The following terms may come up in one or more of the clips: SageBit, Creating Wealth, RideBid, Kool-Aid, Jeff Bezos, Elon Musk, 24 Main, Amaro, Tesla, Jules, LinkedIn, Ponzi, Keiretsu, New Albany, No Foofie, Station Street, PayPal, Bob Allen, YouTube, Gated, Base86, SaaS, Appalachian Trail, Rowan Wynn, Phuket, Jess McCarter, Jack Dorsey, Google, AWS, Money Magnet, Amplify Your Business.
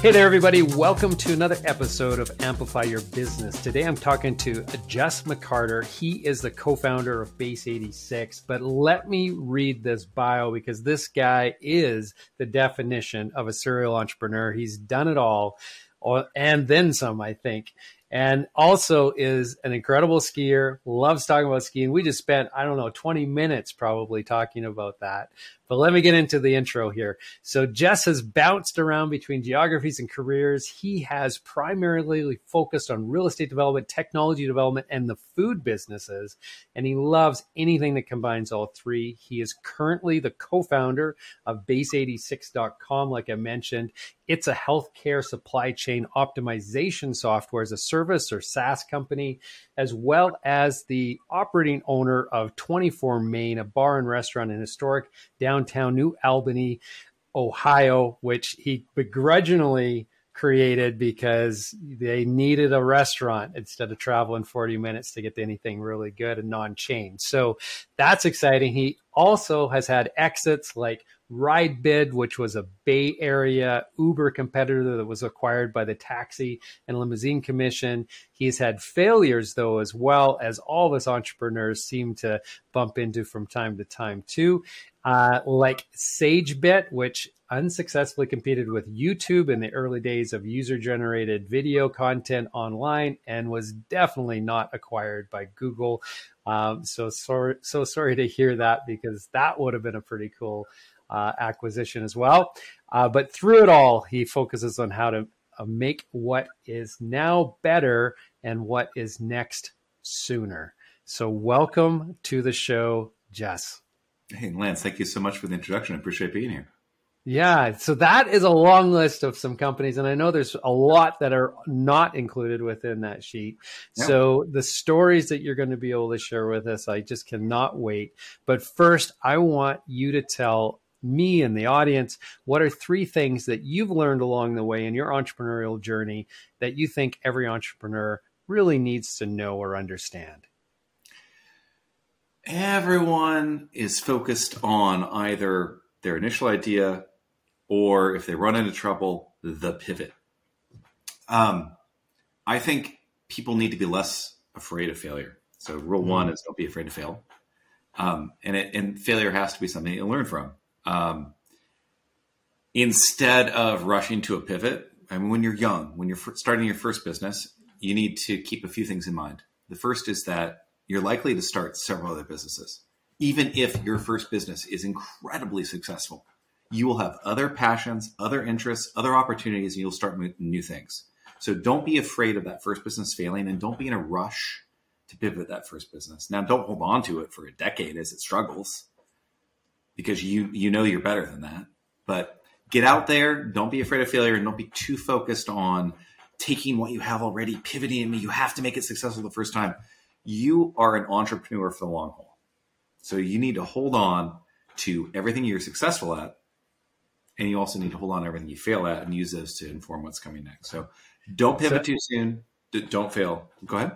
Hey there, everybody. Welcome to another episode of Amplify Your Business. Today, I'm talking to Jess McCarter. He is the co-founder of Base86, but let me read this bio because this guy is the definition of a serial entrepreneur. He's done it all and then some, I think, and also is an incredible skier, loves talking about skiing. We just spent, 20 minutes probably talking about that. But let me get into the intro here. So Jess has bounced around between geographies and careers. He has primarily focused on real estate development, technology development, and the food businesses. And he loves anything that combines all three. He is currently the co-founder of Base86.com, like I mentioned. It's a healthcare supply chain optimization software as a service or SaaS company, as well as the operating owner of 24 Main, a bar and restaurant in historic downtown New Albany, Ohio, which he begrudgingly created because they needed a restaurant instead of traveling 40 minutes to get to anything really good and non-chain. So that's exciting. He also has had exits like RideBid, which was a Bay Area Uber competitor that was acquired by the Taxi and Limousine Commission. He's had failures, though, as well, as all of us entrepreneurs seem to bump into from time to time, too, like SageBit, which unsuccessfully competed with YouTube in the early days of user-generated video content online and was definitely not acquired by Google. So sorry to hear that, because that would have been a pretty cool acquisition as well. But through it all, he focuses on how to make what is now better and what is next sooner. So welcome to the show, Jess. Hey, Lance, thank you so much for the introduction. I appreciate being here. Yeah, so that is a long list of some companies, and I know there's a lot that are not included within that sheet. Yeah. So the stories that you're going to be able to share with us, I just cannot wait. But first, I want you to tell me and the audience, what are three things that you've learned along the way in your entrepreneurial journey that you think every entrepreneur really needs to know or understand? Everyone is focused on either their initial idea or, if they run into trouble, the pivot. I think people need to be less afraid of failure. So rule one is don't be afraid to fail. And failure has to be something you learn from. Instead of rushing to a pivot, I mean, when you're young, when you're starting your first business, you need to keep a few things in mind. The first is that you're likely to start several other businesses. Even if your first business is incredibly successful, you will have other passions, other interests, other opportunities, and you'll start new things. So don't be afraid of that first business failing, and don't be in a rush to pivot that first business. Now, don't hold on to it for a decade as it struggles, because you know you're better than that. But get out there, don't be afraid of failure, and don't be too focused on taking what you have already, pivoting. You have to make it successful the first time. You are an entrepreneur for the long haul. So you need to hold on to everything you're successful at, and you also need to hold on to everything you fail at and use those to inform what's coming next. So don't pivot too soon. Don't fail. Go ahead.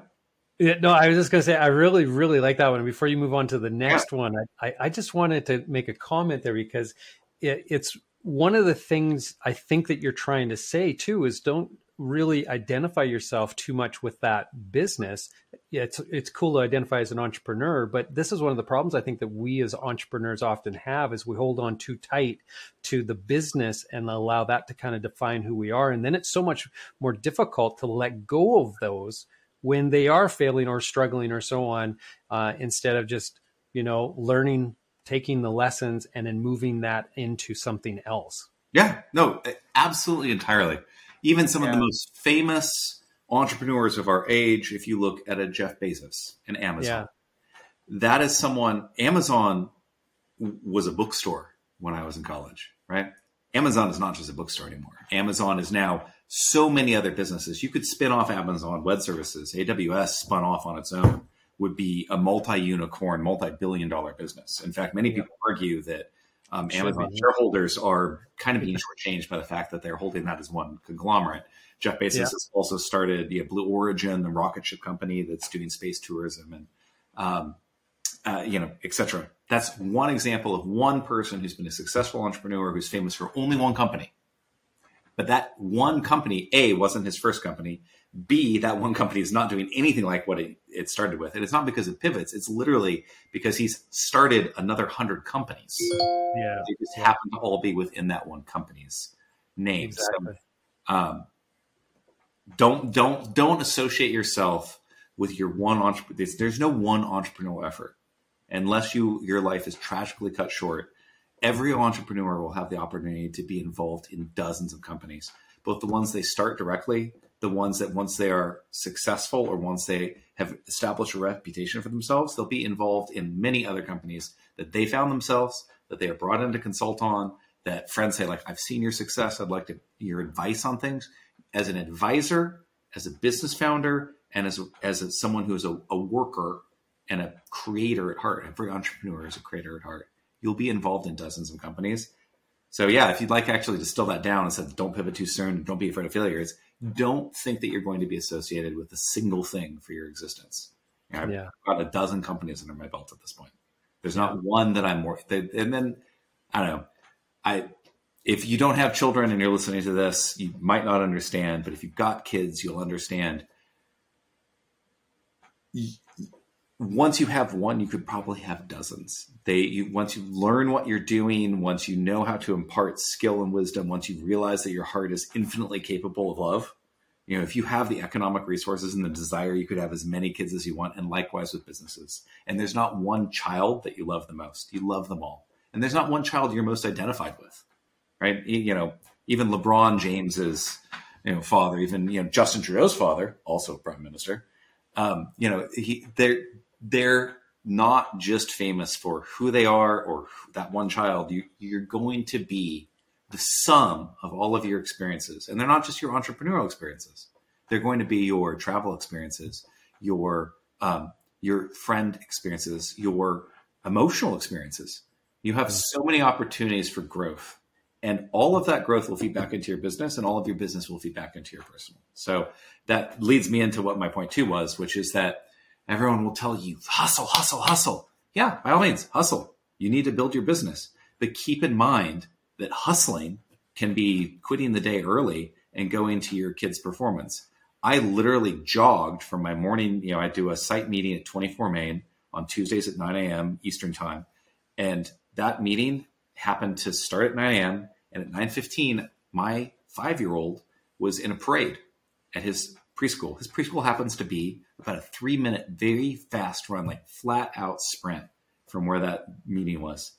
Yeah, no, I was just going to say, I really, really like that one. Before you move on to the next one, I just wanted to make a comment there, because it's one of the things I think that you're trying to say too is don't really identify yourself too much with that business. Yeah, it's cool to identify as an entrepreneur, but this is one of the problems I think that we as entrepreneurs often have is we hold on too tight to the business and allow that to kind of define who we are. And then it's so much more difficult to let go of those when they are failing or struggling or so on, instead of just, learning, taking the lessons and then moving that into something else. Yeah, no, absolutely, entirely. Even some of the most famous entrepreneurs of our age, if you look at a Jeff Bezos and Amazon, that is someone. Amazon was a bookstore when I was in college, right? Amazon is not just a bookstore anymore. Amazon is now so many other businesses. You could spin off Amazon Web Services. AWS spun off on its own would be a multi-unicorn, multi-billion-dollar business. In fact, many people argue that Amazon shareholders are kind of being shortchanged by the fact that they're holding that as one conglomerate. Jeff Bezos has also started Blue Origin, the rocket ship company that's doing space tourism and, et cetera. That's one example of one person who's been a successful entrepreneur who's famous for only one company. But that one company, A, wasn't his first company. B, that one company is not doing anything like what it started with. And it's not because it pivots. It's literally because he's started another 100 companies. Yeah. They just happen to all be within that one company's name. Exactly. So, don't associate yourself with your one entrepreneur. There's no one entrepreneurial effort unless your life is tragically cut short. Every entrepreneur will have the opportunity to be involved in dozens of companies, both the ones they start directly, the ones that once they are successful or once they have established a reputation for themselves, they'll be involved in many other companies that they found themselves, that they are brought in to consult on, that friends say, like, I've seen your success. I'd like your advice on things. As an advisor, as a business founder, and as someone who is a worker and a creator at heart, every entrepreneur is a creator at heart. You'll be involved in dozens of companies. So yeah, if you'd like actually to distill that down and said, don't pivot too soon, don't be afraid of failures. Don't think that you're going to be associated with a single thing for your existence. You know, I've got a dozen companies under my belt at this point. There's not one that I'm more, and then, I don't know, if you don't have children and you're listening to this, you might not understand, but if you've got kids, you'll understand. Once you have one, you could probably have dozens. Once you learn what you're doing, once you know how to impart skill and wisdom, once you realize that your heart is infinitely capable of love, you know, if you have the economic resources and the desire, you could have as many kids as you want, and likewise with businesses. And there's not one child that you love the most. You love them all. And there's not one child you're most identified with, right? You know, even LeBron James's, you know, father, even, you know, Justin Trudeau's father, also prime minister, you know, they're not just famous for who they are or that one child. You're going to be the sum of all of your experiences. And they're not just your entrepreneurial experiences. They're going to be your travel experiences, your friend experiences, your emotional experiences. You have so many opportunities for growth, and all of that growth will feed back into your business, and all of your business will feed back into your personal. So that leads me into what my point two was, which is that everyone will tell you, hustle, hustle, hustle. Yeah, by all means, hustle. You need to build your business. But keep in mind that hustling can be quitting the day early and going to your kid's performance. I literally jogged from my morning, you know, I do a site meeting at 24 Main on Tuesdays at 9 a.m. Eastern time. And that meeting happened to start at 9 a.m. And at 9:15, my 5-year-old was in a parade at his preschool. His preschool happens to be about a 3-minute, very fast run, like flat out sprint from where that meeting was.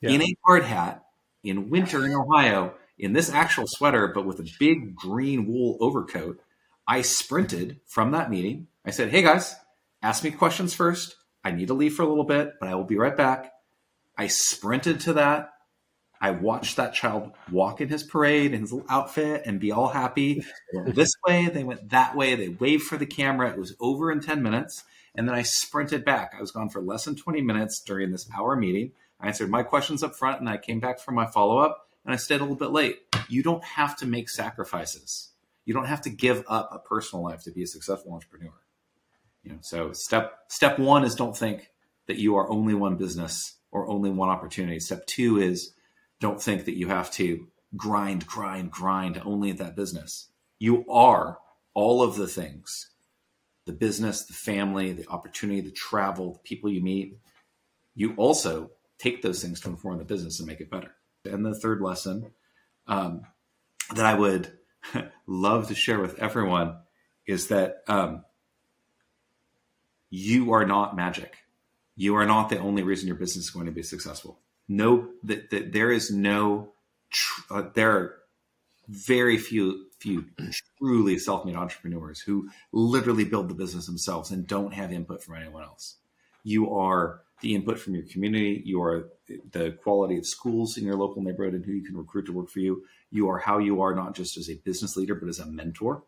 Yeah. In a hard hat, in winter in Ohio, in this actual sweater, but with a big green wool overcoat, I sprinted from that meeting. I said, hey guys, ask me questions first. I need to leave for a little bit, but I will be right back. I sprinted to that. I watched that child walk in his parade, in his little outfit, and be all happy. They went this way, they went that way, they waved for the camera. It was over in 10 minutes. And then I sprinted back. I was gone for less than 20 minutes during this hour meeting. I answered my questions up front, and I came back for my follow-up, and I stayed a little bit late. You don't have to make sacrifices. You don't have to give up a personal life to be a successful entrepreneur. You know, so step one is, don't think that you are only one business or only one opportunity. Step two is, don't think that you have to grind only at that business. You are all of the things: the business, the family, the opportunity, the travel, the people you meet. You also take those things to inform the business and make it better. And the third lesson that I would love to share with everyone is that you are not magic. You are not the only reason your business is going to be successful. There are very few truly self-made entrepreneurs who literally build the business themselves and don't have input from anyone else. You are the input from your community. You are the quality of schools in your local neighborhood and who you can recruit to work for you. You are how you are, not just as a business leader, but as a mentor.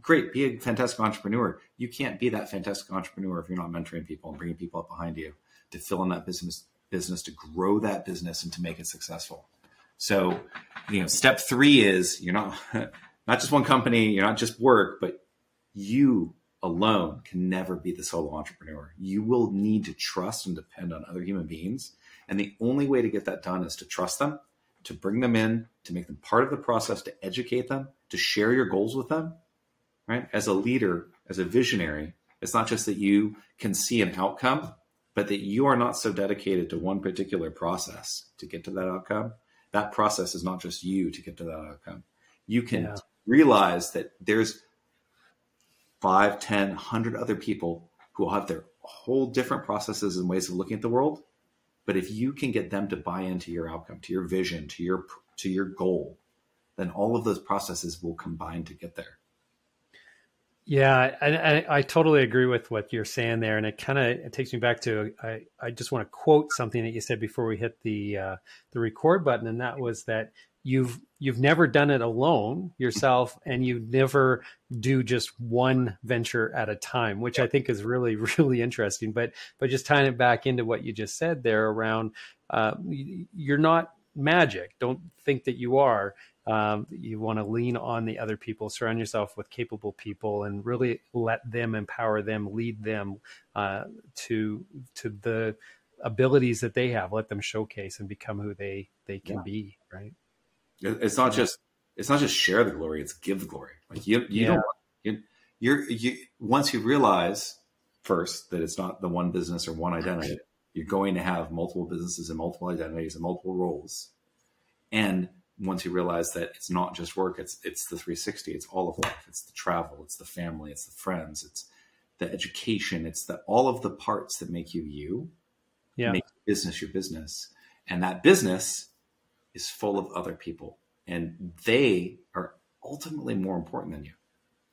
Great. Be a fantastic entrepreneur. You can't be that fantastic entrepreneur if you're not mentoring people and bringing people up behind you to fill in that business, to grow that business and to make it successful. So, you know, step three is, you're not just one company, you're not just work, but you alone can never be the solo entrepreneur. You will need to trust and depend on other human beings. And the only way to get that done is to trust them to bring them in, to make them part of the process, to educate them, to share your goals with them, right? As a leader, as a visionary, it's not just that you can see an outcome, but that you are not so dedicated to one particular process to get to that outcome. That process is not just you to get to that outcome. You can realize that there's 5, 10, 100 other people who will have their whole different processes and ways of looking at the world. But if you can get them to buy into your outcome, to your vision, to your goal, then all of those processes will combine to get there. Yeah, I totally agree with what you're saying there. And it kind of takes me back to, I just want to quote something that you said before we hit the record button. And that was that you've never done it alone yourself, and you never do just one venture at a time, which I think is really, really interesting. But just tying it back into what you just said there around, you're not magic. Don't think that you are. You want to lean on the other people, surround yourself with capable people, and really let them empower them, lead them to the abilities that they have. Let them showcase and become who they can be. Right. It's not just share the glory; it's give the glory. Like you once you realize first that it's not the one business or one identity, you're going to have multiple businesses and multiple identities and multiple roles, and once you realize that it's not just work, it's the 360, it's all of life. It's the travel, it's the family, it's the friends, it's the education, it's the all of the parts that make you, make business your business. And that business is full of other people. And they are ultimately more important than you.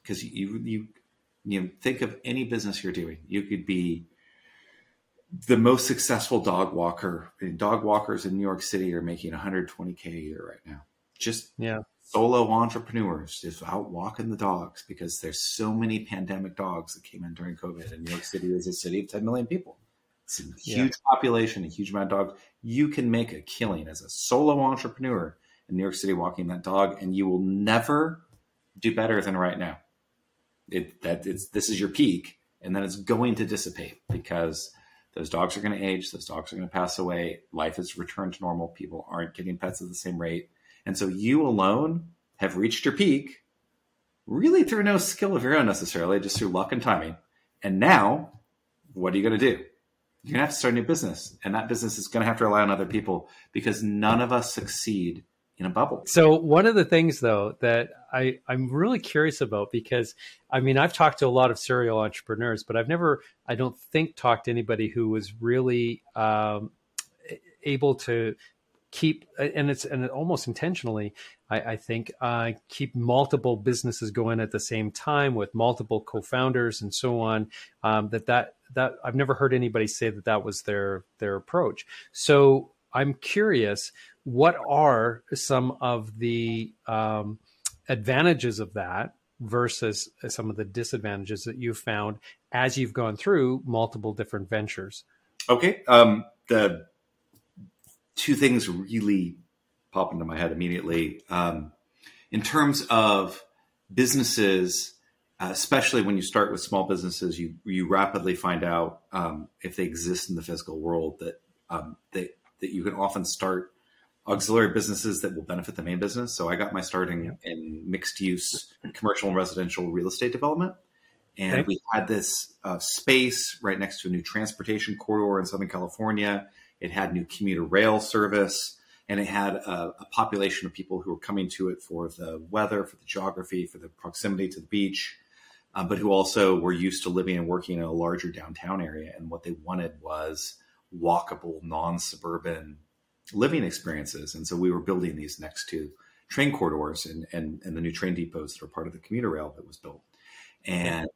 Because you think of any business you're doing. You could be the most successful dog walker. Dog walkers in New York City are making $120K a year right now. Just solo entrepreneurs just out walking the dogs, because there's so many pandemic dogs that came in during COVID. And New York City is a city of 10 million people. It's a huge population, a huge amount of dogs. You can make a killing as a solo entrepreneur in New York City walking that dog, and you will never do better than right now. This is your peak, and then it's going to dissipate because those dogs are going to age. Those dogs are going to pass away. Life is returned to normal. People aren't getting pets at the same rate. And so you alone have reached your peak, really through no skill of your own necessarily, just through luck and timing. And now, what are you going to do? You're going to have to start a new business. And that business is going to have to rely on other people, because none of us succeed in a bubble. So one of the things, though, that I'm really curious about, because, I mean, I've talked to a lot of serial entrepreneurs, but I've never, I don't think, talked to anybody who was really able to keep, and almost intentionally, I think, keep multiple businesses going at the same time with multiple co-founders and so on. That I've never heard anybody say that was their approach. So I'm curious, what are some of the advantages of that versus some of the disadvantages that you found as you've gone through multiple different ventures? Okay. The two things really pop into my head immediately. In terms of businesses, especially when you start with small businesses, you rapidly find out if they exist in the physical world, that that you can often start auxiliary businesses that will benefit the main business. So I got my start in mixed use, commercial and residential real estate development. And we had this space right next to a new transportation corridor in Southern California. It had new commuter rail service, and it had a population of people who were coming to it for the weather, for the geography, for the proximity to the beach, but who also were used to living and working in a larger downtown area. And what they wanted was walkable, non-suburban living experiences. And so we were building these next to train corridors and the new train depots that are part of the commuter rail that was built. And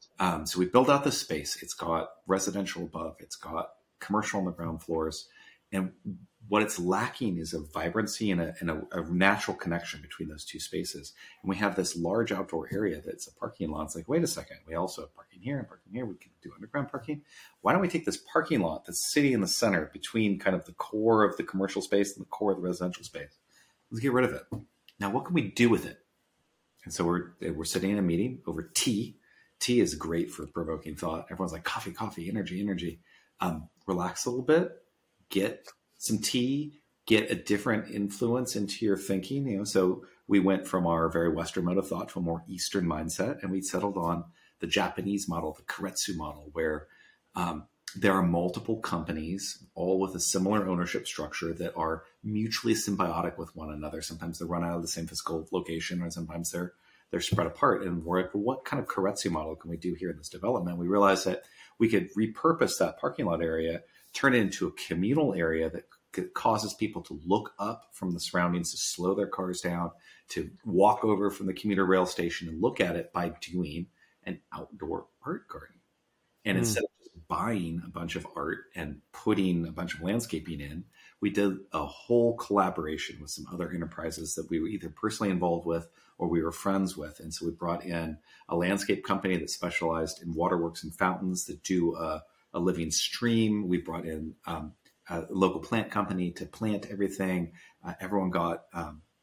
so we built out this space. It's got residential above, it's got commercial on the ground floors. And what it's lacking is a vibrancy and a natural connection between those two spaces. And we have this large outdoor area that's a parking lot. It's like, wait a second, we also have parking here and parking here. We can do underground parking. Why don't we take this parking lot that's sitting in the center between kind of the core of the commercial space and the core of the residential space? Let's get rid of it. Now, what can we do with it? And so we're sitting in a meeting over tea. Tea is great for provoking thought. Everyone's like, coffee, energy. Relax a little bit. Get some tea, get a different influence into your thinking. You know, so we went from our very Western mode of thought to a more Eastern mindset, and we settled on the Japanese model, the Keiretsu model, where there are multiple companies, all with a similar ownership structure, that are mutually symbiotic with one another. Sometimes they run out of the same physical location, or sometimes they're spread apart. And we're like, well, what kind of Keiretsu model can we do here in this development? We realized that we could repurpose that parking lot area, turn it into a communal area that causes people to look up from the surroundings, to slow their cars down, to walk over from the commuter rail station and look at it by doing an outdoor art garden. And instead of just buying a bunch of art and putting a bunch of landscaping in, we did a whole collaboration with some other enterprises that we were either personally involved with or we were friends with. And so we brought in a landscape company that specialized in waterworks and fountains that do a living stream. We brought in a local plant company to plant everything. Everyone got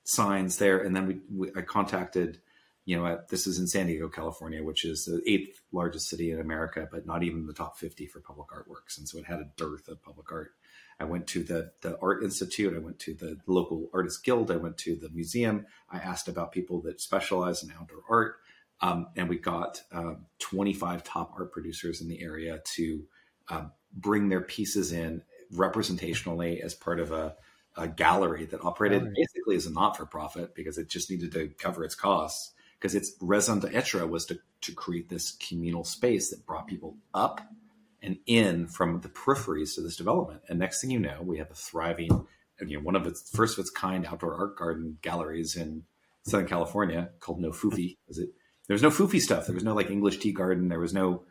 signs there. And then I contacted, this is in San Diego, California, which is the 8th largest city in America, but not even the top 50 for public artworks. And so it had a dearth of public art. I went to the Art Institute. I went to the local Artist Guild. I went to the museum. I asked about people that specialize in outdoor art. And we got 25 top art producers in the area to bring their pieces in representationally as part of a gallery that operated basically as a not-for-profit, because it just needed to cover its costs, because its raison d'etre was to create this communal space that brought people up and in from the peripheries to this development. And next thing you know, we have a thriving, one of its first of its kind outdoor art garden galleries in Southern California called No Foofie. There was no foofy stuff. There was no like English tea garden. There was no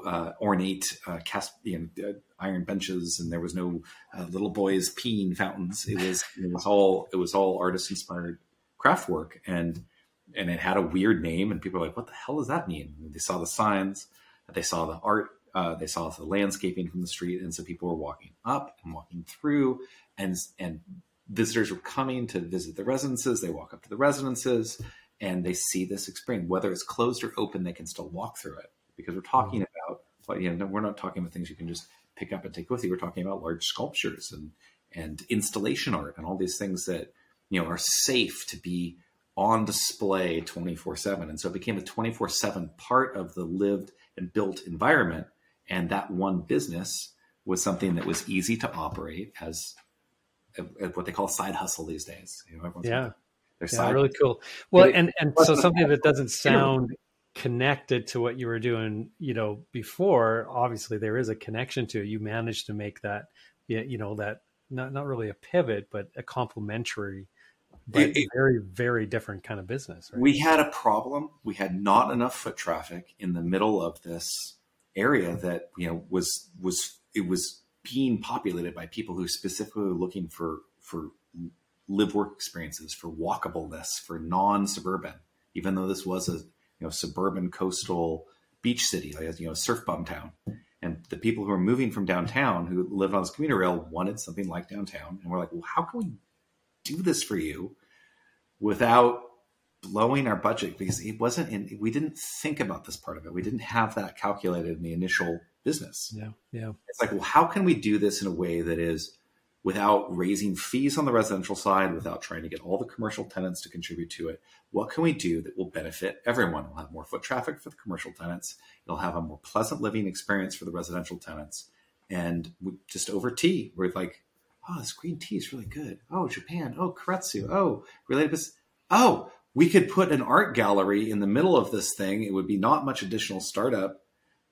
ornate Caspian iron benches, and there was no little boys peeing fountains. It was all artist inspired craft work, and it had a weird name. And people were like, "What the hell does that mean?" And they saw the signs. They saw the art, they saw the landscaping from the street. And so people were walking up and walking through, and visitors were coming to visit the residences. They walk up to the residences and they see this experience, whether it's closed or open, they can still walk through it, because we're talking about, we're not talking about things you can just pick up and take with you. We're talking about large sculptures and installation art and all these things that, are safe to be on display 24/7. And so it became a 24/7 part of the lived and built environment. And that one business was something that was easy to operate as a what they call side hustle these days. Really cool. Well, and so something that doesn't sound connected to what you were doing, before, obviously there is a connection to it. You managed to make that, that not really a pivot, but a complementary, but very, very different kind of business. Right? We had a problem. We had not enough foot traffic in the middle of this area that, was being populated by people who specifically were looking for live work experiences, for walkableness, for non-suburban, even though this was a, suburban coastal beach city, surf bum town. And the people who were moving from downtown who lived on this commuter rail wanted something like downtown. And we're like, well, how can we do this for you without blowing our budget? Because we didn't think about this part of it. We didn't have that calculated in the initial business. Yeah. It's like, well, how can we do this in a way that is without raising fees on the residential side, without trying to get all the commercial tenants to contribute to it? What can we do that will benefit everyone? We'll have more foot traffic for the commercial tenants. It'll have a more pleasant living experience for the residential tenants. And just over tea, we're like, oh, this green tea is really good. Oh, Japan. Oh, Keiretsu. Oh, Relatedness. Oh, we could put an art gallery in the middle of this thing. It would be not much additional startup.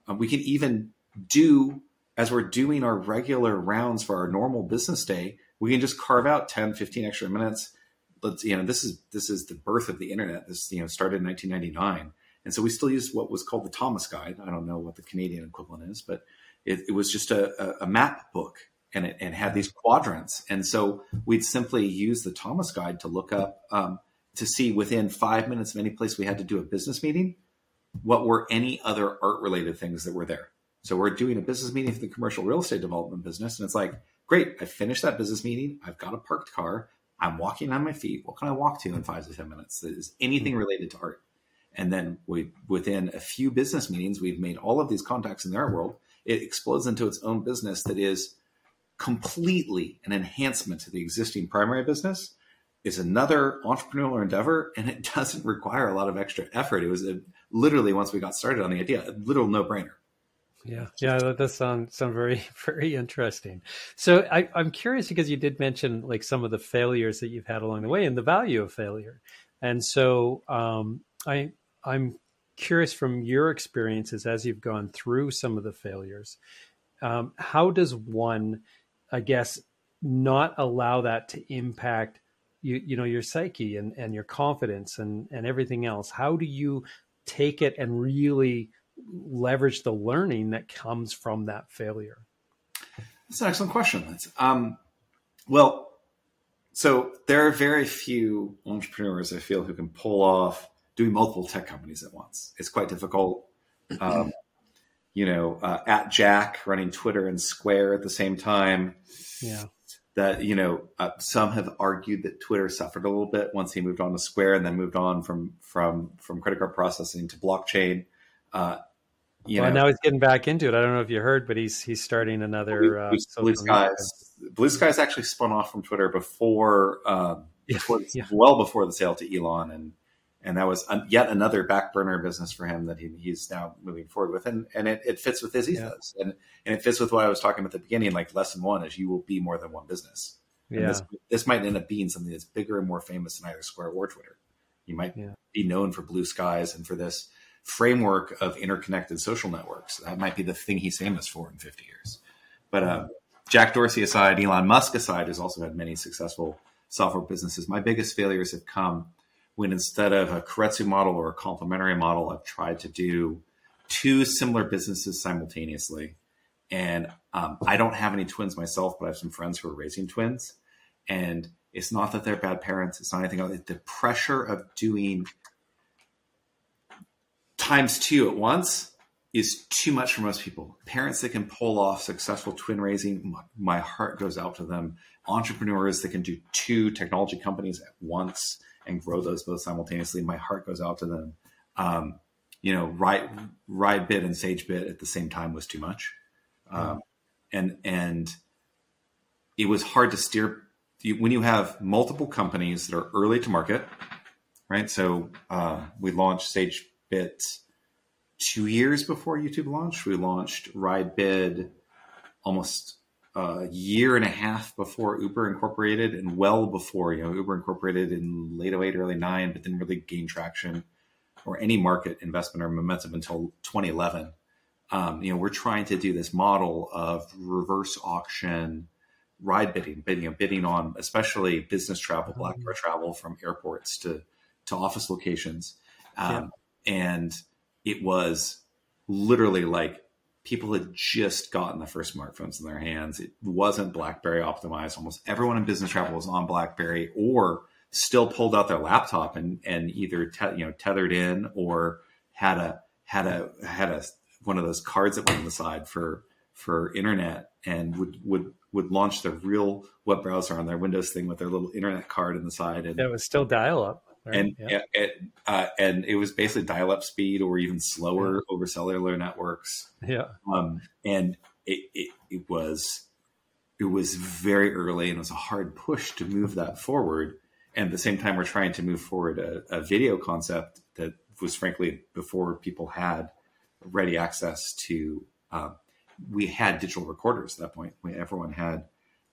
We can even do, as we're doing our regular rounds for our normal business day, we can just carve out 10, 15 extra minutes. Let's, this is the birth of the internet. This, started in 1999. And so we still use what was called the Thomas Guide. I don't know what the Canadian equivalent is, but it was just a map book. And it had these quadrants. And so we'd simply use the Thomas Guide to look up, to see within 5 minutes of any place we had to do a business meeting, what were any other art-related things that were there. So we're doing a business meeting for the commercial real estate development business. And it's like, great, I finished that business meeting. I've got a parked car. I'm walking on my feet. What can I walk to in 5 to 10 minutes? Is anything related to art? And then within a few business meetings, we've made all of these contacts in their world. It explodes into its own business that is completely an enhancement to the existing primary business is another entrepreneurial endeavor, and it doesn't require a lot of extra effort. It was literally, once we got started on the idea, a literal no-brainer. Yeah, that does sound very, very interesting. So I'm curious, because you did mention like some of the failures that you've had along the way and the value of failure. And so I'm curious from your experiences as you've gone through some of the failures, how does one, I guess, not allow that to impact your psyche and your confidence and everything else? How do you take it and really leverage the learning that comes from that failure? That's an excellent question. So there are very few entrepreneurs, I feel, who can pull off doing multiple tech companies at once. It's quite difficult. At Jack running Twitter and Square at the same time. Yeah. That, some have argued that Twitter suffered a little bit once he moved on to Square and then moved on from credit card processing to blockchain. Now he's getting back into it. I don't know if you heard, but he's starting another Blue Skies. Blue Skies actually spun off from Twitter well before the sale to Elon, and that was yet another back burner business for him that he's now moving forward with, and it fits with his ethos, and it fits with what I was talking about at the beginning. Like, lesson one is you will be more than one business. And this might end up being something that's bigger and more famous than either Square or Twitter. You might be known for Blue Skies and for this framework of interconnected social networks. That might be the thing he's famous for in 50 years. But Jack Dorsey aside, Elon Musk aside, has also had many successful software businesses. My biggest failures have come when, instead of a Keiretsu model or a complementary model, I've tried to do two similar businesses simultaneously. And I don't have any twins myself, but I have some friends who are raising twins. And it's not that they're bad parents. It's not anything else. The pressure of doing times two at once is too much for most people. Parents that can pull off successful twin raising, my heart goes out to them. Entrepreneurs that can do two technology companies at once and grow those both simultaneously, my heart goes out to them. RideBid and SageBit at the same time was too much. And it was hard to steer. When you have multiple companies that are early to market, right? So we launched SageBit 2 years before YouTube launched. We launched RideBid almost a year and a half before Uber Incorporated, and well before, Uber Incorporated in late 08, early 09, but didn't really gain traction or any market investment or momentum until 2011. We're trying to do this model of reverse auction, ride bidding on especially business travel, black car travel from airports to office locations. And it was literally like, people had just gotten the first smartphones in their hands. It wasn't BlackBerry optimized. Almost everyone in business travel was on BlackBerry or still pulled out their laptop and either tethered in or had one of those cards that went on the side for internet, and would launch their real web browser on their Windows thing with their little internet card in the side. And it was still dial up. Right. And and it was basically dial-up speed or even slower over cellular networks. Yeah. And it was very early, and it was a hard push to move that forward. And at the same time, we're trying to move forward a video concept that was, frankly, before people had ready access to. We had digital recorders at that point. Everyone had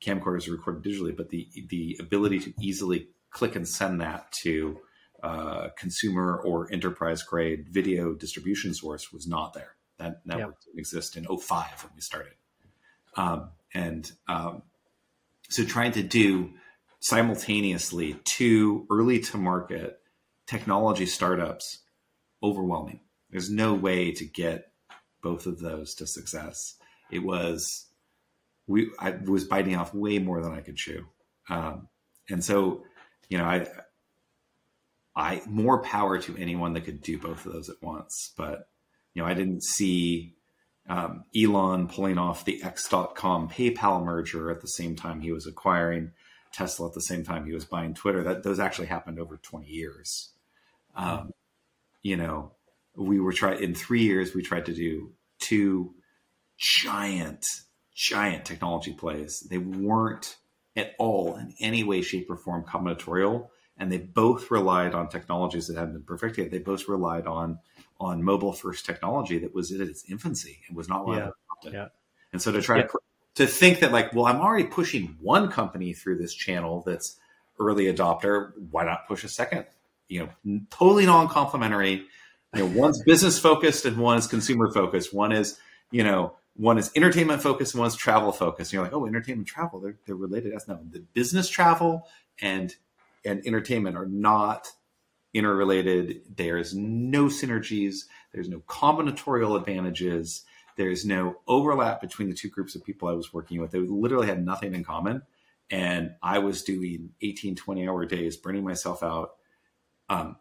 camcorders recorded digitally, but the ability to easily click and send that to consumer or enterprise grade video distribution source was not there. That network didn't exist in 2005 when we started. So trying to do simultaneously two early to market technology startups, overwhelming. There's no way to get both of those to success. It was, I was biting off way more than I could chew. And so, I more power to anyone that could do both of those at once. But, I didn't see Elon pulling off the X.com PayPal merger at the same time he was acquiring Tesla, at the same time he was buying Twitter. Those actually happened over 20 years. We were in 3 years, we tried to do two giant giant technology plays. They weren't at all in any way, shape, or form combinatorial. And they both relied on technologies that hadn't been perfected. They both relied on mobile-first technology that was in its infancy and was not live. Yeah. And so to try to think that, like, well, I'm already pushing one company through this channel that's early adopter. Why not push a second? You know, totally non-complementary. You know, one's business-focused and one is consumer-focused. One is, you know, one is entertainment-focused and one's travel-focused. And you're like, oh, entertainment and travel, they're related. That's not the business travel and entertainment are not interrelated. There's no synergies. There's no combinatorial advantages. There's no overlap between the two groups of people I was working with. They literally had nothing in common. And I was doing 18, 20-hour days, burning myself out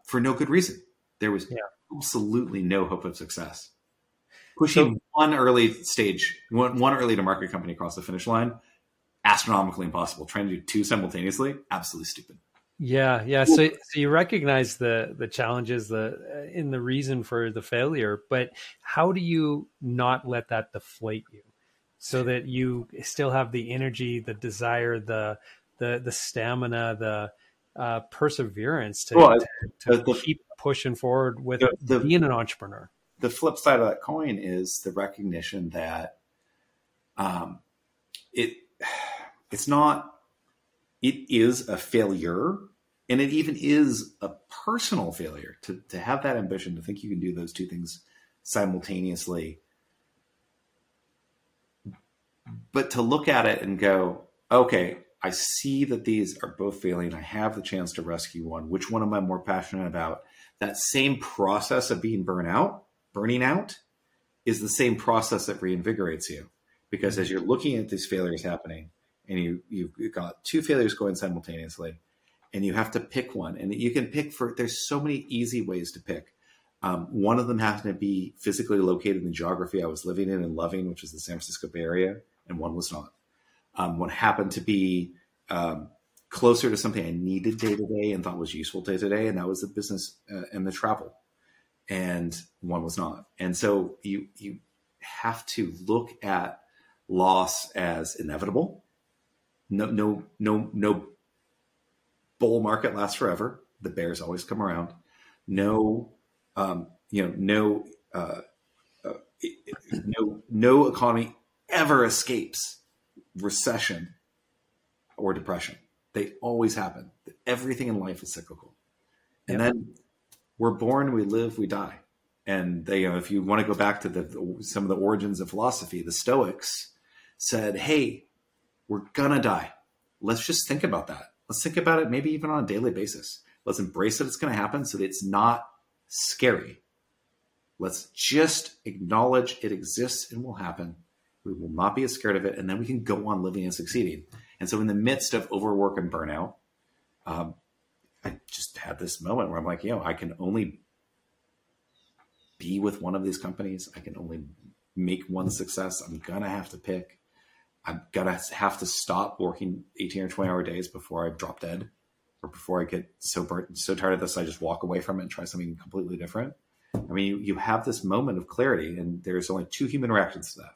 for no good reason. There was absolutely no hope of success. Pushing one early to market company across the finish line, astronomically impossible. Trying to do two simultaneously, absolutely stupid. Yeah. So you recognize the challenges, in the reason for the failure, but how do you not let that deflate you so that you still have the energy, the desire, the stamina, the perseverance to keep pushing forward with being an entrepreneur? The flip side of that coin is the recognition that it's not. It is a failure, and it even is a personal failure to have that ambition, to think you can do those two things simultaneously. But to look at it and go, okay, I see that these are both failing. I have the chance to rescue one. Which one am I more passionate about? That same process of being burning out is the same process that reinvigorates you. Because as you're looking at these failures happening, and you've got two failures going simultaneously, and you have to pick one. And you can pick there's so many easy ways to pick. One of them happened to be physically located in the geography I was living in and loving, which is the San Francisco Bay Area, and one was not. One happened to be closer to something I needed day-to-day and thought was useful day-to-day, and that was the business and the travel. And one was not. And so you have to look at loss as inevitable. No bull market lasts forever. The bears always come around. No economy ever escapes recession or depression. They always happen. Everything in life is cyclical. And then we're born, we live, we die. And they, if you want to go back to some of the origins of philosophy, the Stoics said, hey, we're gonna die. Let's just think about that. Let's think about it maybe even on a daily basis. Let's embrace that it's gonna happen so that it's not scary. Let's just acknowledge it exists and will happen. We will not be as scared of it, and then we can go on living and succeeding. And so in the midst of overwork and burnout, I just had this moment where I'm like, I can only be with one of these companies. I can only make one success. I'm gonna have to pick. I'm going to have to stop working 18 or 20-hour days before I drop dead or before I get so tired of this, I just walk away from it and try something completely different. I mean, you have this moment of clarity, and there's only two human reactions to that.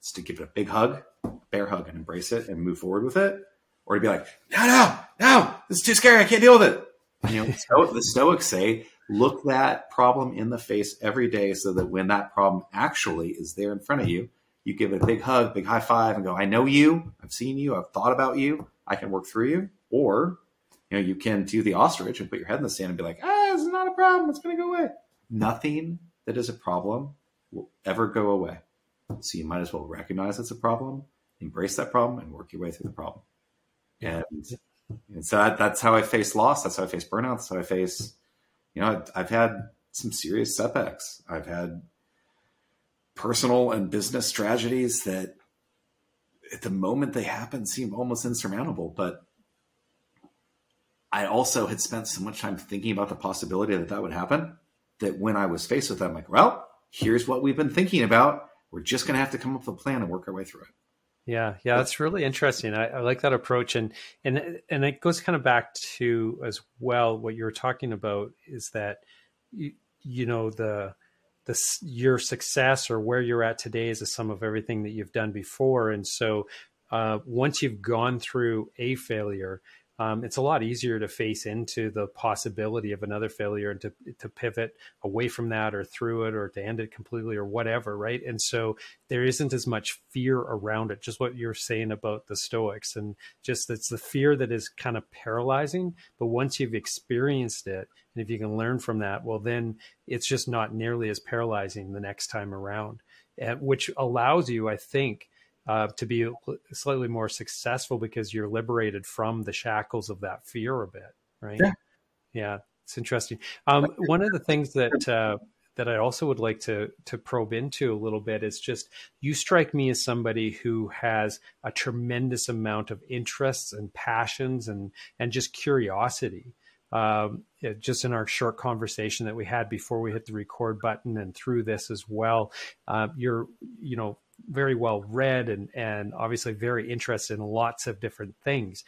It's to give it a big hug, bear hug, and embrace it and move forward with it, or to be like, no, this is too scary. I can't deal with it. You know, so the Stoics say, look that problem in the face every day so that when that problem actually is there in front of you, you give it a big hug, big high five, and go, I know you, I've seen you, I've thought about you, I can work through you. Or, you can do the ostrich and put your head in the sand and be like, this is not a problem, it's going to go away. Nothing that is a problem will ever go away. So you might as well recognize it's a problem, embrace that problem, and work your way through the problem. And so that's how I face loss. That's how I face burnout. That's how I face, I've had some serious setbacks. I've had personal and business tragedies that at the moment they happen seem almost insurmountable. But I also had spent so much time thinking about the possibility that would happen that when I was faced with that, I'm like, well, here's what we've been thinking about. We're just going to have to come up with a plan and work our way through it. Yeah. That's really interesting. I like that approach. And it goes kind of back to as well, what you were talking about is that, this, your success or where you're at today is a sum of everything that you've done before. And so once you've gone through a failure, it's a lot easier to face into the possibility of another failure and to pivot away from that or through it or to end it completely or whatever, right? And so there isn't as much fear around it, just what you're saying about the Stoics. And just it's the fear that is kind of paralyzing. But once you've experienced it, and if you can learn from that, well, then it's just not nearly as paralyzing the next time around, which allows you, I think, to be slightly more successful because you're liberated from the shackles of that fear a bit, right? Yeah, yeah, it's interesting. One of the things that that I also would like to probe into a little bit is just, you strike me as somebody who has a tremendous amount of interests and passions and just curiosity. Just in our short conversation that we had before we hit the record button and through this as well, you're, you know, very well read and obviously very interested in lots of different things.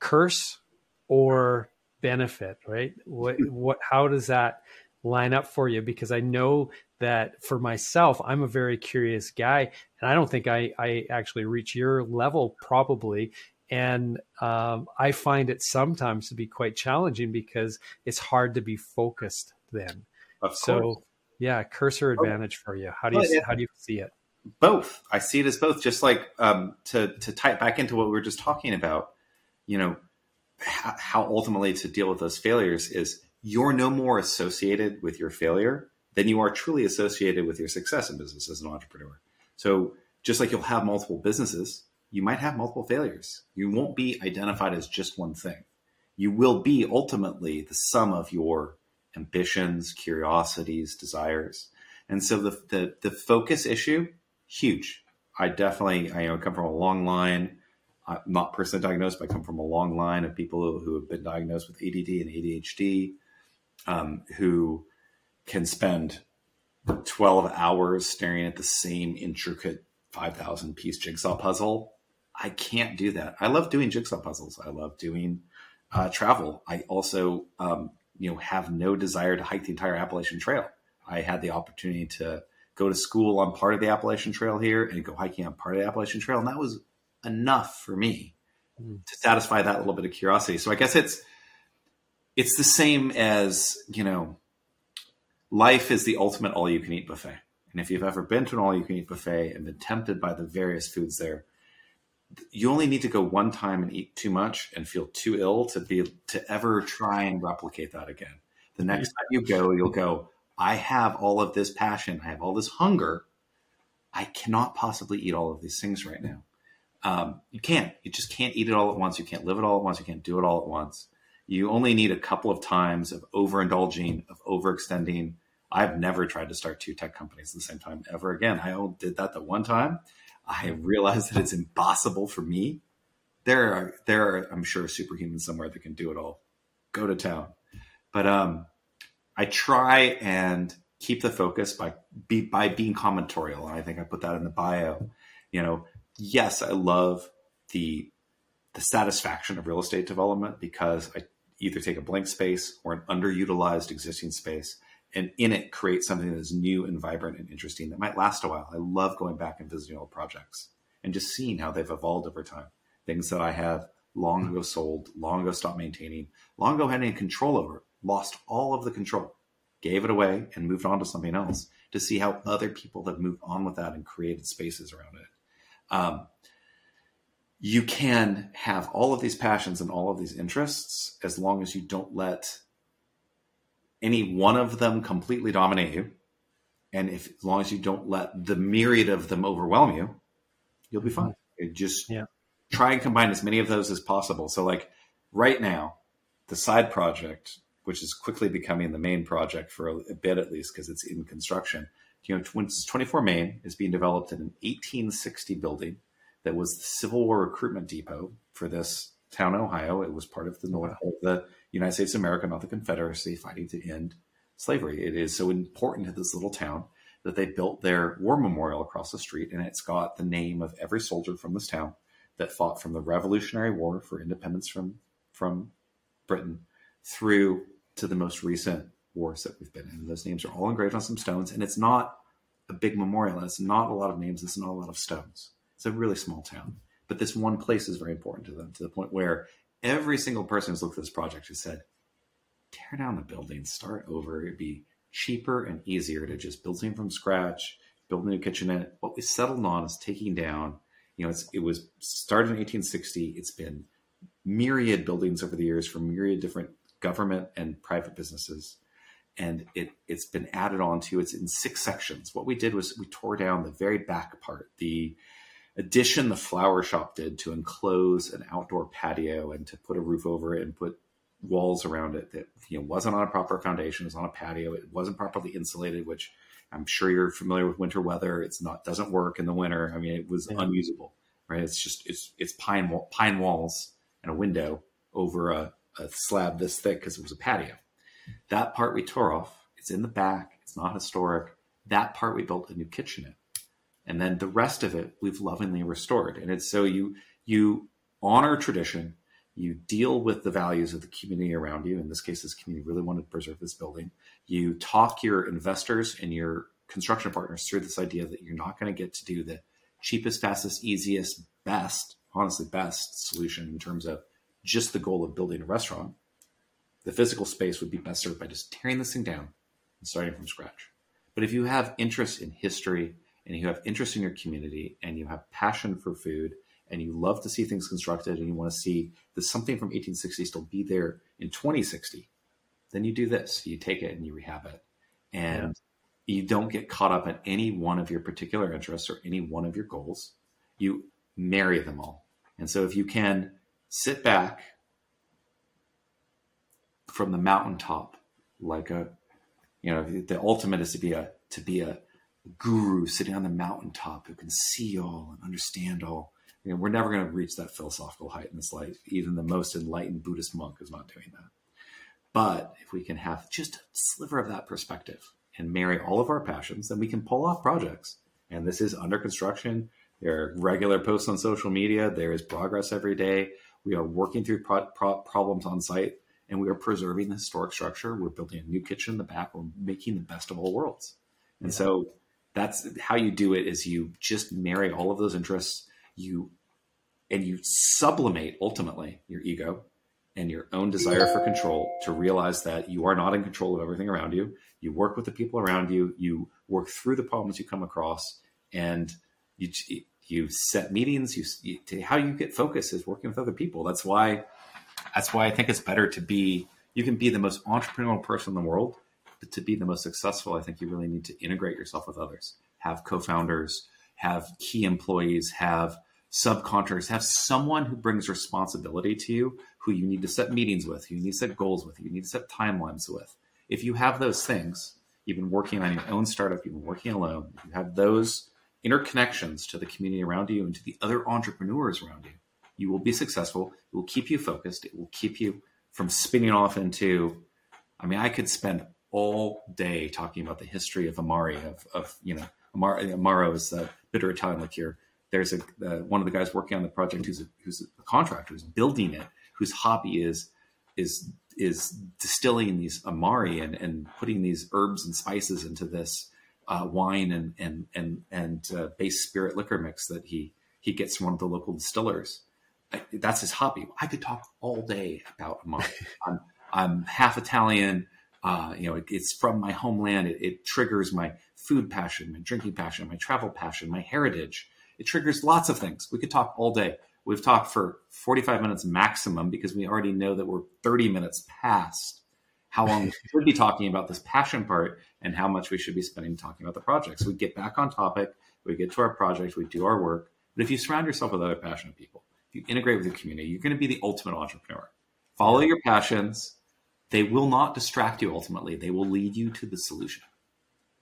Curse or benefit, right? What, how does that line up for you? Because I know that for myself, I'm a very curious guy, and I don't think I actually reach your level probably. And I find it sometimes to be quite challenging because it's hard to be focused then. So yeah, curse or advantage for you. How do you see it? Both. I see it as both, just like to tie back into what we were just talking about, you know, how ultimately to deal with those failures is you're no more associated with your failure than you are truly associated with your success in business as an entrepreneur. So just like you'll have multiple businesses, you might have multiple failures. You won't be identified as just one thing. You will be ultimately the sum of your ambitions, curiosities, desires. And so the focus issue, huge. I come from a long line. I'm not personally diagnosed, but I come from a long line of people who have been diagnosed with ADD and ADHD, who can spend 12 hours staring at the same intricate 5,000 piece jigsaw puzzle. I can't do that. I love doing jigsaw puzzles. I love doing travel. I also have no desire to hike the entire Appalachian Trail. I had the opportunity to go to school on part of the Appalachian Trail here and go hiking on part of the Appalachian Trail. And that was enough for me to satisfy that little bit of curiosity. So I guess it's the same as, life is the ultimate all-you-can-eat buffet. And if you've ever been to an all-you-can-eat buffet and been tempted by the various foods there, you only need to go one time and eat too much and feel too ill to ever try and replicate that again. The next time you go, you'll go, I have all of this passion. I have all this hunger. I cannot possibly eat all of these things right now. You can't. You just can't eat it all at once. You can't live it all at once. You can't do it all at once. You only need a couple of times of overindulging, of overextending. I've never tried to start two tech companies at the same time ever again. I did that the one time. I realized that it's impossible for me. There are, I'm sure, superhumans somewhere that can do it all. Go to town. But, I try and keep the focus by being combinatorial. And I think I put that in the bio. Yes, I love the satisfaction of real estate development because I either take a blank space or an underutilized existing space and in it create something that is new and vibrant and interesting that might last a while. I love going back and visiting old projects and just seeing how they've evolved over time. Things that I have long ago sold, long ago stopped maintaining, long ago had any control over. Lost all of the control, gave it away, and moved on to something else to see how other people have moved on with that and created spaces around it. You can have all of these passions and all of these interests as long as you don't let any one of them completely dominate you. And as long as you don't let the myriad of them overwhelm you, you'll be fine. Try and combine as many of those as possible. So like right now, the side project, which is quickly becoming the main project for a bit at least because it's in construction. 24 Main is being developed in an 1860 building that was the Civil War recruitment depot for this town, Ohio. It was part of the North of the United States of America, not the Confederacy, fighting to end slavery. It is so important to this little town that they built their war memorial across the street, and it's got the name of every soldier from this town that fought from the Revolutionary War for independence from Britain through to the most recent wars that we've been in. Those names are all engraved on some stones, and it's not a big memorial, and it's not a lot of names, it's not a lot of stones. It's a really small town. But this one place is very important to them, to the point where every single person who's looked at this project has said, tear down the building, start over. It'd be cheaper and easier to just build something from scratch, build a new kitchenette. What we settled on is taking down, it was started in 1860. It's been myriad buildings over the years from myriad different government and private businesses. And it's been added on to. It's in 6 sections. What we did was we tore down the very back part, the addition the flower shop did to enclose an outdoor patio and to put a roof over it and put walls around it that wasn't on a proper foundation. It was on a patio. It wasn't properly insulated, which I'm sure you're familiar with winter weather. Doesn't work in the winter. I mean, it was unusable, right? It's just it's pine walls and a window over a slab this thick because it was a patio. That part we tore off. It's in the back. It's not historic. That part we built a new kitchen in. And then the rest of it we've lovingly restored. And it's so you honor tradition, you deal with the values of the community around you. In this case, this community really wanted to preserve this building. You talk your investors and your construction partners through this idea that you're not going to get to do the cheapest, fastest, easiest, best solution in terms of just the goal of building a restaurant. The physical space would be best served by just tearing this thing down and starting from scratch. But if you have interest in history and you have interest in your community and you have passion for food and you love to see things constructed and you want to see that something from 1860 still be there in 2060, then you do this. You take it and you rehab it. And you don't get caught up in any one of your particular interests or any one of your goals. You marry them all. And so if you can sit back from the mountaintop, like the ultimate is to be a guru sitting on the mountaintop who can see all and understand all. We're never going to reach that philosophical height in this life. Even the most enlightened Buddhist monk is not doing that. But if we can have just a sliver of that perspective and marry all of our passions, then we can pull off projects. And this is under construction. There are regular posts on social media. There is progress every day. We are working through problems on site. And we are preserving the historic structure. We're building a new kitchen in the back. We're making the best of all worlds. And so that's how you do it, is you just marry all of those interests. You sublimate, ultimately, your ego and your own desire for control to realize that you are not in control of everything around you. You work with the people around you. You work through the problems you come across. And you set meetings. How you get focus is working with other people. That's why I think it's better to be, you can be the most entrepreneurial person in the world, but to be the most successful, I think you really need to integrate yourself with others, have co-founders, have key employees, have subcontractors, have someone who brings responsibility to you, who you need to set meetings with, who you need to set goals with, who you need to set timelines with. If you have those things, you've been working on your own startup, you've been working alone, if you have those interconnections to the community around you and to the other entrepreneurs around you, you will be successful. It will keep you focused. It will keep you from spinning off into, I could spend all day talking about the history of Amari, Amaro is the bitter Italian liqueur. There's one of the guys working on the project who's a contractor, who's building it, whose hobby is distilling these Amari and putting these herbs and spices into this wine and base spirit liquor mix that he gets from one of the local distillers. That's his hobby. I could talk all day about Amaro. I'm half Italian. It's from my homeland. It triggers my food passion, my drinking passion, my travel passion, my heritage. It triggers lots of things. We could talk all day. We've talked for 45 minutes maximum because we already know that we're 30 minutes past how long we should be talking about this passion part and how much we should be spending talking about the project. So we get back on topic. We get to our project. We do our work. But if you surround yourself with other passionate people, if you integrate with your community, you're going to be the ultimate entrepreneur. Follow your passions. They will not distract you ultimately. They will lead you to the solution.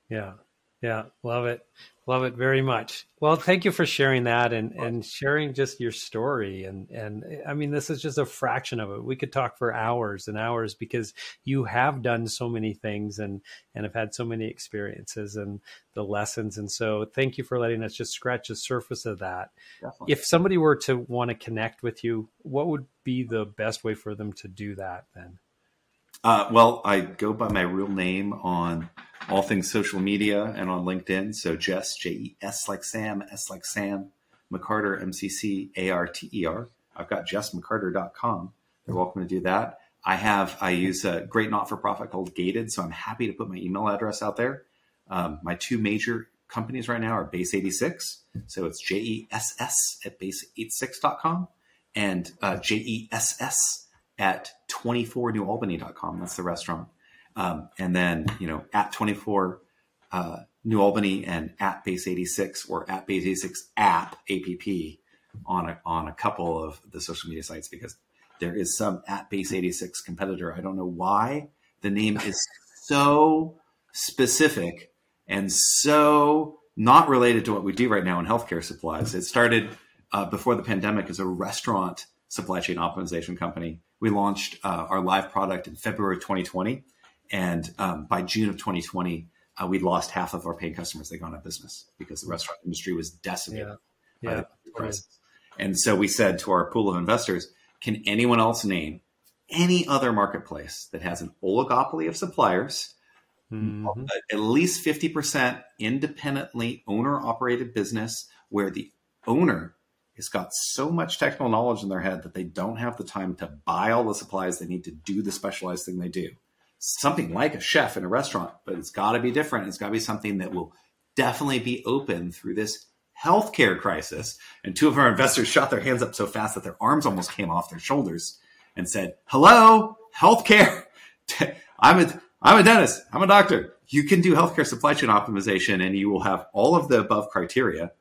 Yeah. Yeah. Love it. Love it very much. Well, thank you for sharing that and sharing just your story. And this is just a fraction of it. We could talk for hours and hours because you have done so many things and have had so many experiences and the lessons. And so thank you for letting us just scratch the surface of that. Definitely. If somebody were to want to connect with you, what would be the best way for them to do that then? Well, I go by my real name on all things social media and on LinkedIn. So Jess, J-E-S like Sam, S like Sam, McCarter, M-C-C-A-R-T-E-R. I've got JessMcCarter.com. You're welcome to do that. I use a great not-for-profit called Gated, so I'm happy to put my email address out there. My two major companies right now are Base86. So it's J-E-S-S at Base86.com and J-E-S-S at 24newalbany.com. That's the restaurant. And then, at 24 New Albany and at Base86 or at Base86 app on a couple of the social media sites, because there is some at Base86 competitor. I don't know why. The name is so specific and so not related to what we do right now in healthcare supplies. It started before the pandemic as a restaurant supply chain optimization company. We launched our live product in February 2020. And by June of 2020, we'd lost half of our paying customers. They'd gone out of business because the restaurant industry was decimated by the crisis. Right. And so we said to our pool of investors, can anyone else name any other marketplace that has an oligopoly of suppliers, at least 50% independently owner-operated business, where the owner has got so much technical knowledge in their head that they don't have the time to buy all the supplies they need to do the specialized thing they do. Something like a chef in a restaurant, but it's got to be different. It's got to be something that will definitely be open through this healthcare crisis. And two of our investors shot their hands up so fast that their arms almost came off their shoulders and said, hello, healthcare. I'm a dentist. I'm a doctor. You can do healthcare supply chain optimization and you will have all of the above criteria.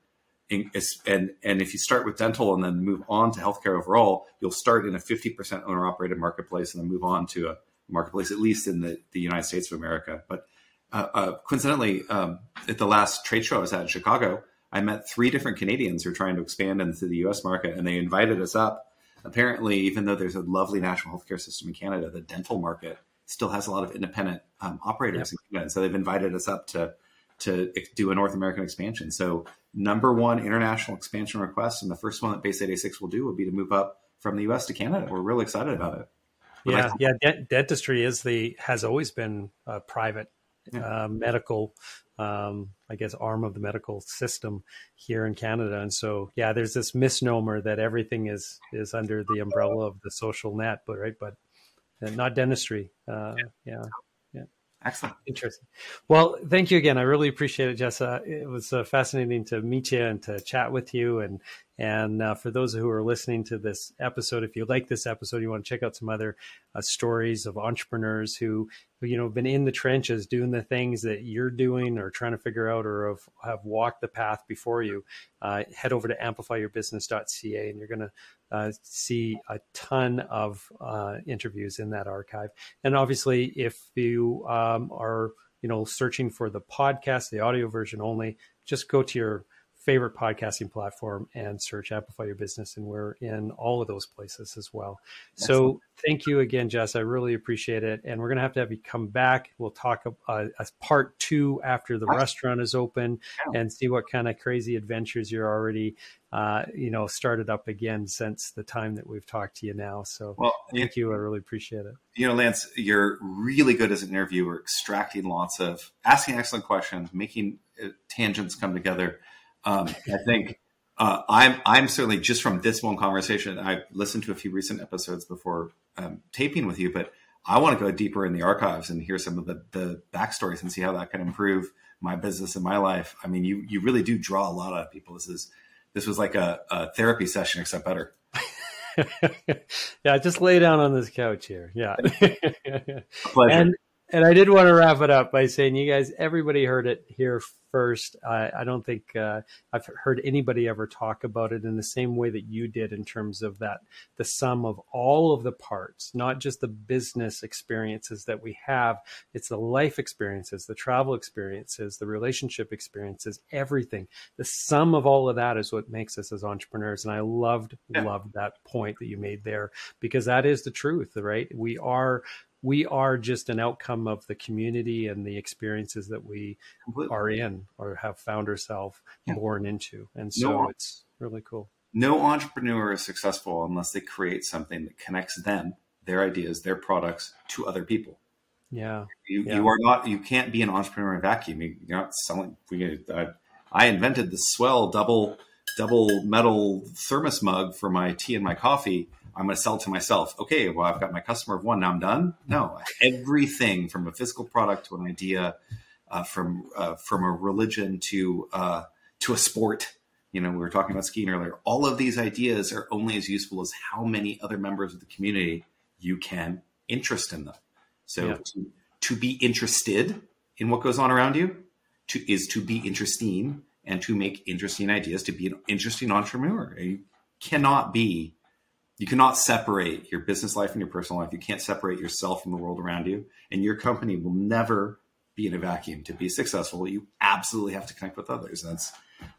And if you start with dental and then move on to healthcare overall, you'll start in a 50% owner-operated marketplace and then move on to a marketplace, at least in the United States of America. But coincidentally, at the last trade show I was at in Chicago, I met three different Canadians who are trying to expand into the U.S. market, and they invited us up. Apparently, even though there's a lovely national healthcare system in Canada, the dental market still has a lot of independent operators. Yep. And so they've invited us up to do a North American expansion. So number one international expansion request, and the first one that Base86 will do will be to move up from the U.S. to Canada. We're really excited about it. But dentistry has always been a private medical, arm of the medical system here in Canada. And so, there's this misnomer that everything is under the umbrella of the social net, but not dentistry. Excellent. Interesting. Well, thank you again. I really appreciate it, Jess. It was fascinating to meet you and to chat with you. And for those who are listening to this episode, if you like this episode, you want to check out some other stories of entrepreneurs who have been in the trenches doing the things that you're doing or trying to figure out or have walked the path before you, head over to amplifyyourbusiness.ca and you're going to see a ton of interviews in that archive. And obviously, if you are searching for the podcast, the audio version only, just go to your favorite podcasting platform and search Amplify Your Business. And we're in all of those places as well. Excellent. So thank you again, Jess. I really appreciate it. And we're going to have you come back. We'll talk as part two after the restaurant is open and see what kind of crazy adventures you're already, started up again since the time that we've talked to you now. So thank you. I really appreciate it. Lance, you're really good as an interviewer, extracting asking excellent questions, making tangents come together. I think I'm certainly, just from this one conversation, I've listened to a few recent episodes before taping with you, but I want to go deeper in the archives and hear some of the backstories and see how that can improve my business and my life. I mean, you really do draw a lot out of people. This was like a therapy session, except better. Just lay down on this couch here. Yeah. Pleasure. And I did want to wrap it up by saying, you guys, everybody heard it here first. I don't think I've heard anybody ever talk about it in the same way that you did, in terms of that, the sum of all of the parts, not just the business experiences that we have. It's the life experiences, the travel experiences, the relationship experiences, everything. The sum of all of that is what makes us as entrepreneurs. And I loved that point that you made there, because that is the truth, right? We are just an outcome of the community and the experiences that we are in or have found ourselves born into. And so it's really cool. No entrepreneur is successful unless they create something that connects them their ideas, their products to other people. Yeah. You are not, you can't be an entrepreneur in a vacuum. You're not selling. I invented the swell double metal thermos mug for my tea and my coffee. I'm going to sell to myself. Okay. Well, I've got my customer of one. Now I'm done. No, everything from a physical product to an idea, from a religion to a sport. You know, we were talking about skiing earlier. All of these ideas are only as useful as how many other members of the community you can interest in them. So to be interested in what goes on around you is to be interesting and to make interesting ideas, to be an interesting entrepreneur. You cannot separate your business life and your personal life. You can't separate yourself from the world around you, and your company will never be in a vacuum. To be successful, you absolutely have to connect with others. That's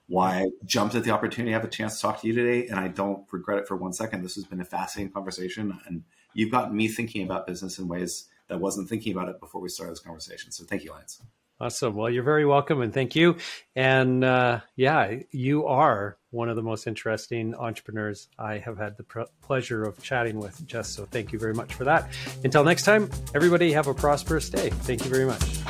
why I jumped at the opportunity. I have a chance to talk to you today, and I don't regret it for one second. This has been a fascinating conversation, and you've gotten me thinking about business in ways that I wasn't thinking about it before we started this conversation. So thank you, Lance. Awesome. Well, you're very welcome, and thank you. And you are one of the most interesting entrepreneurs I have had the pleasure of chatting with, Jess. So thank you very much for that. Until next time, everybody have a prosperous day. Thank you very much.